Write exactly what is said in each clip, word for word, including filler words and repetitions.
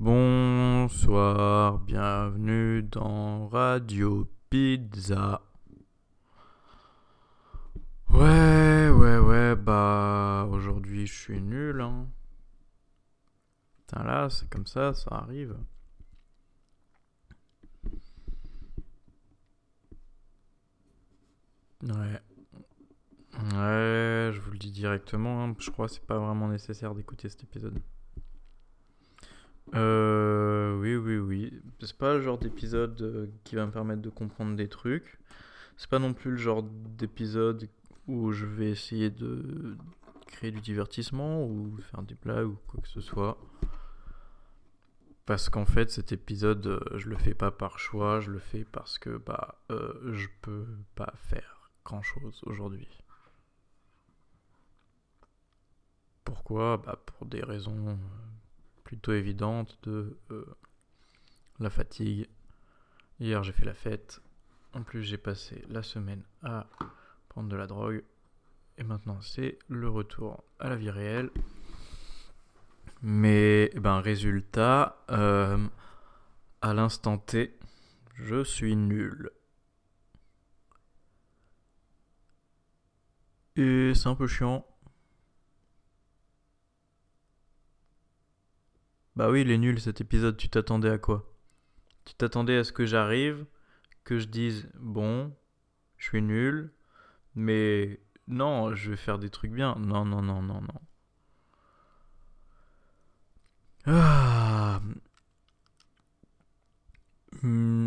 Bonsoir, bienvenue dans Radio Pizza. Ouais, ouais, ouais, bah aujourd'hui je suis nul, hein. Putain là, c'est comme ça, ça arrive. Ouais. Ouais, je vous le dis directement, hein, je crois que c'est pas vraiment nécessaire d'écouter cet épisode. Euh, oui, oui, oui. C'est pas le genre d'épisode qui va me permettre de comprendre des trucs. C'est pas non plus le genre d'épisode où je vais essayer de créer du divertissement ou faire des blagues ou quoi que ce soit. Parce qu'en fait, cet épisode, je le fais pas par choix, je le fais parce que bah, euh, je peux pas faire grand chose aujourd'hui. Pourquoi ? Bah, pour des raisons plutôt évidente de euh, la fatigue. Hier j'ai fait la fête, en plus j'ai passé la semaine à prendre de la drogue et maintenant c'est le retour à la vie réelle. Mais ben résultat, euh, à l'instant T, je suis nul. Et c'est un peu chiant. Bah oui, il est nul cet épisode, tu t'attendais à quoi ? Tu t'attendais à ce que j'arrive, que je dise « Bon, je suis nul, mais non, je vais faire des trucs bien. » Non, non, non, non, non. Ah.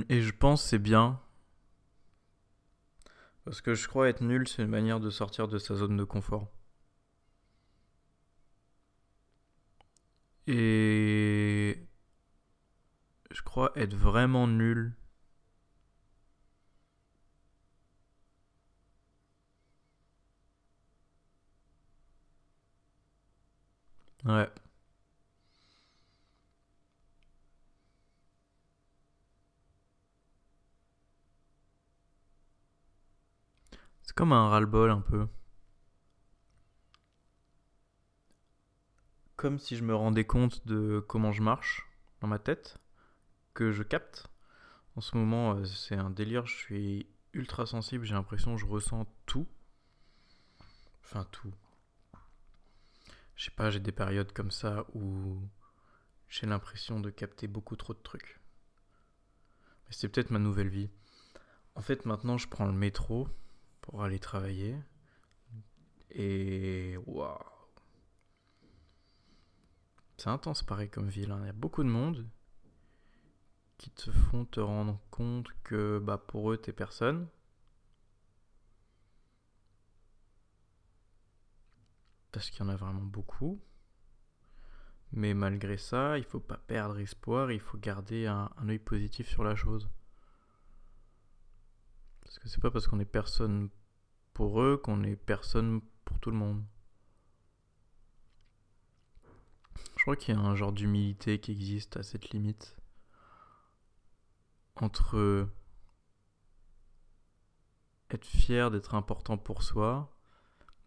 Et je pense que c'est bien. Parce que je crois être nul, c'est une manière de sortir de sa zone de confort. Et je crois être vraiment nul. Ouais. C'est comme un ras-le-bol un peu. Comme si je me rendais compte de comment je marche dans ma tête, que je capte. En ce moment, c'est un délire, je suis ultra sensible, j'ai l'impression que je ressens tout. Enfin, tout. Je sais pas, j'ai des périodes comme ça où j'ai l'impression de capter beaucoup trop de trucs. Mais c'est peut-être ma nouvelle vie. En fait, maintenant, je prends le métro pour aller travailler. Et waouh! C'est intense pareil comme ville, hein. Il y a beaucoup de monde qui te font te rendre compte que bah, pour eux t'es personne. Parce qu'il y en a vraiment beaucoup. Mais malgré ça, il faut pas perdre espoir, il faut garder un, un œil positif sur la chose. Parce que c'est pas parce qu'on est personne pour eux qu'on est personne pour tout le monde. Je crois qu'il y a un genre d'humilité qui existe à cette limite entre être fier d'être important pour soi,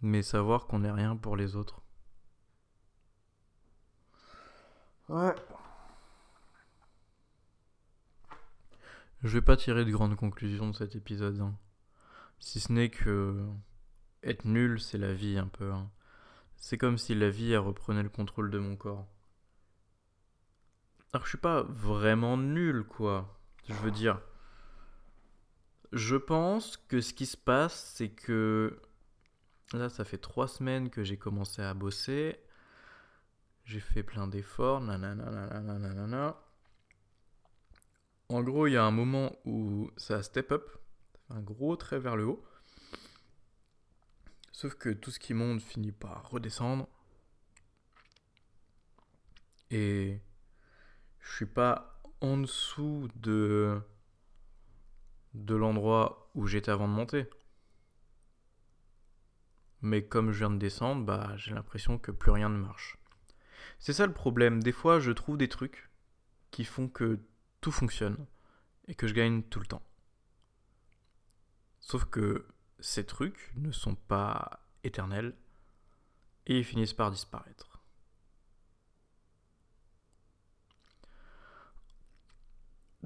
mais savoir qu'on n'est rien pour les autres. Ouais. Je vais pas tirer de grandes conclusions de cet épisode, hein. Si ce n'est que être nul, c'est la vie un peu, hein. C'est comme si la vie reprenait le contrôle de mon corps. Alors je suis pas vraiment nul, quoi. Je veux dire, je pense que ce qui se passe, c'est que là, ça fait trois semaines que j'ai commencé à bosser. J'ai fait plein d'efforts, nanana, nanana, nanana. En gros, il y a un moment où ça step up, un gros trait vers le haut. Sauf que tout ce qui monte finit par redescendre. Et je suis pas en dessous de, de l'endroit où j'étais avant de monter. Mais comme je viens de descendre, bah, j'ai l'impression que plus rien ne marche. C'est ça le problème. Des fois, je trouve des trucs qui font que tout fonctionne et que je gagne tout le temps. Sauf que ces trucs ne sont pas éternels et ils finissent par disparaître.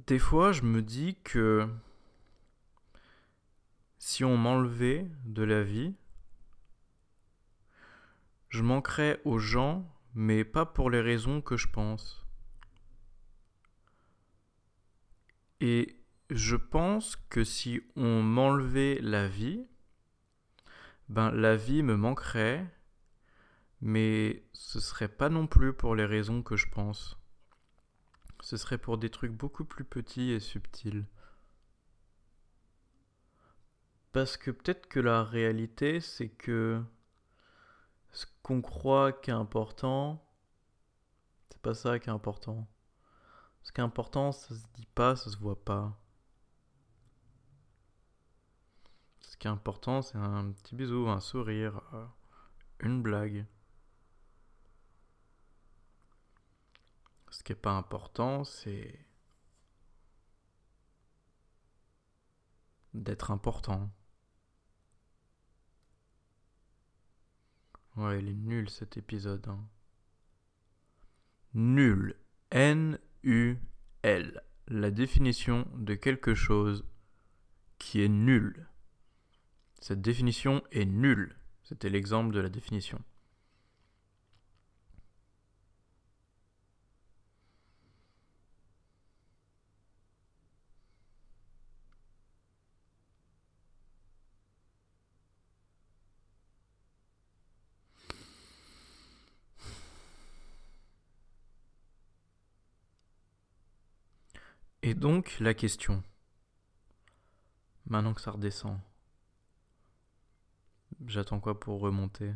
des fois, je me dis que si on m'enlevait de la vie, je manquerais aux gens, mais pas pour les raisons que je pense. Et je pense que si on m'enlevait la vie, ben la vie me manquerait, mais ce serait pas non plus pour les raisons que je pense. Ce serait pour des trucs beaucoup plus petits et subtils. Parce que peut-être que la réalité, c'est que ce qu'on croit qui est important, c'est pas ça qui est important. Ce qui est important, ça se dit pas, ça se voit pas. Ce qui est important, c'est un petit bisou, un sourire, une blague. Ce qui est pas important, c'est d'être important. Ouais, il est nul cet épisode. Hein. Nul. N U L. La définition de quelque chose qui est nul. Cette définition est nulle. C'était l'exemple de la définition. Et donc, la question, maintenant que ça redescend, j'attends quoi pour remonter ?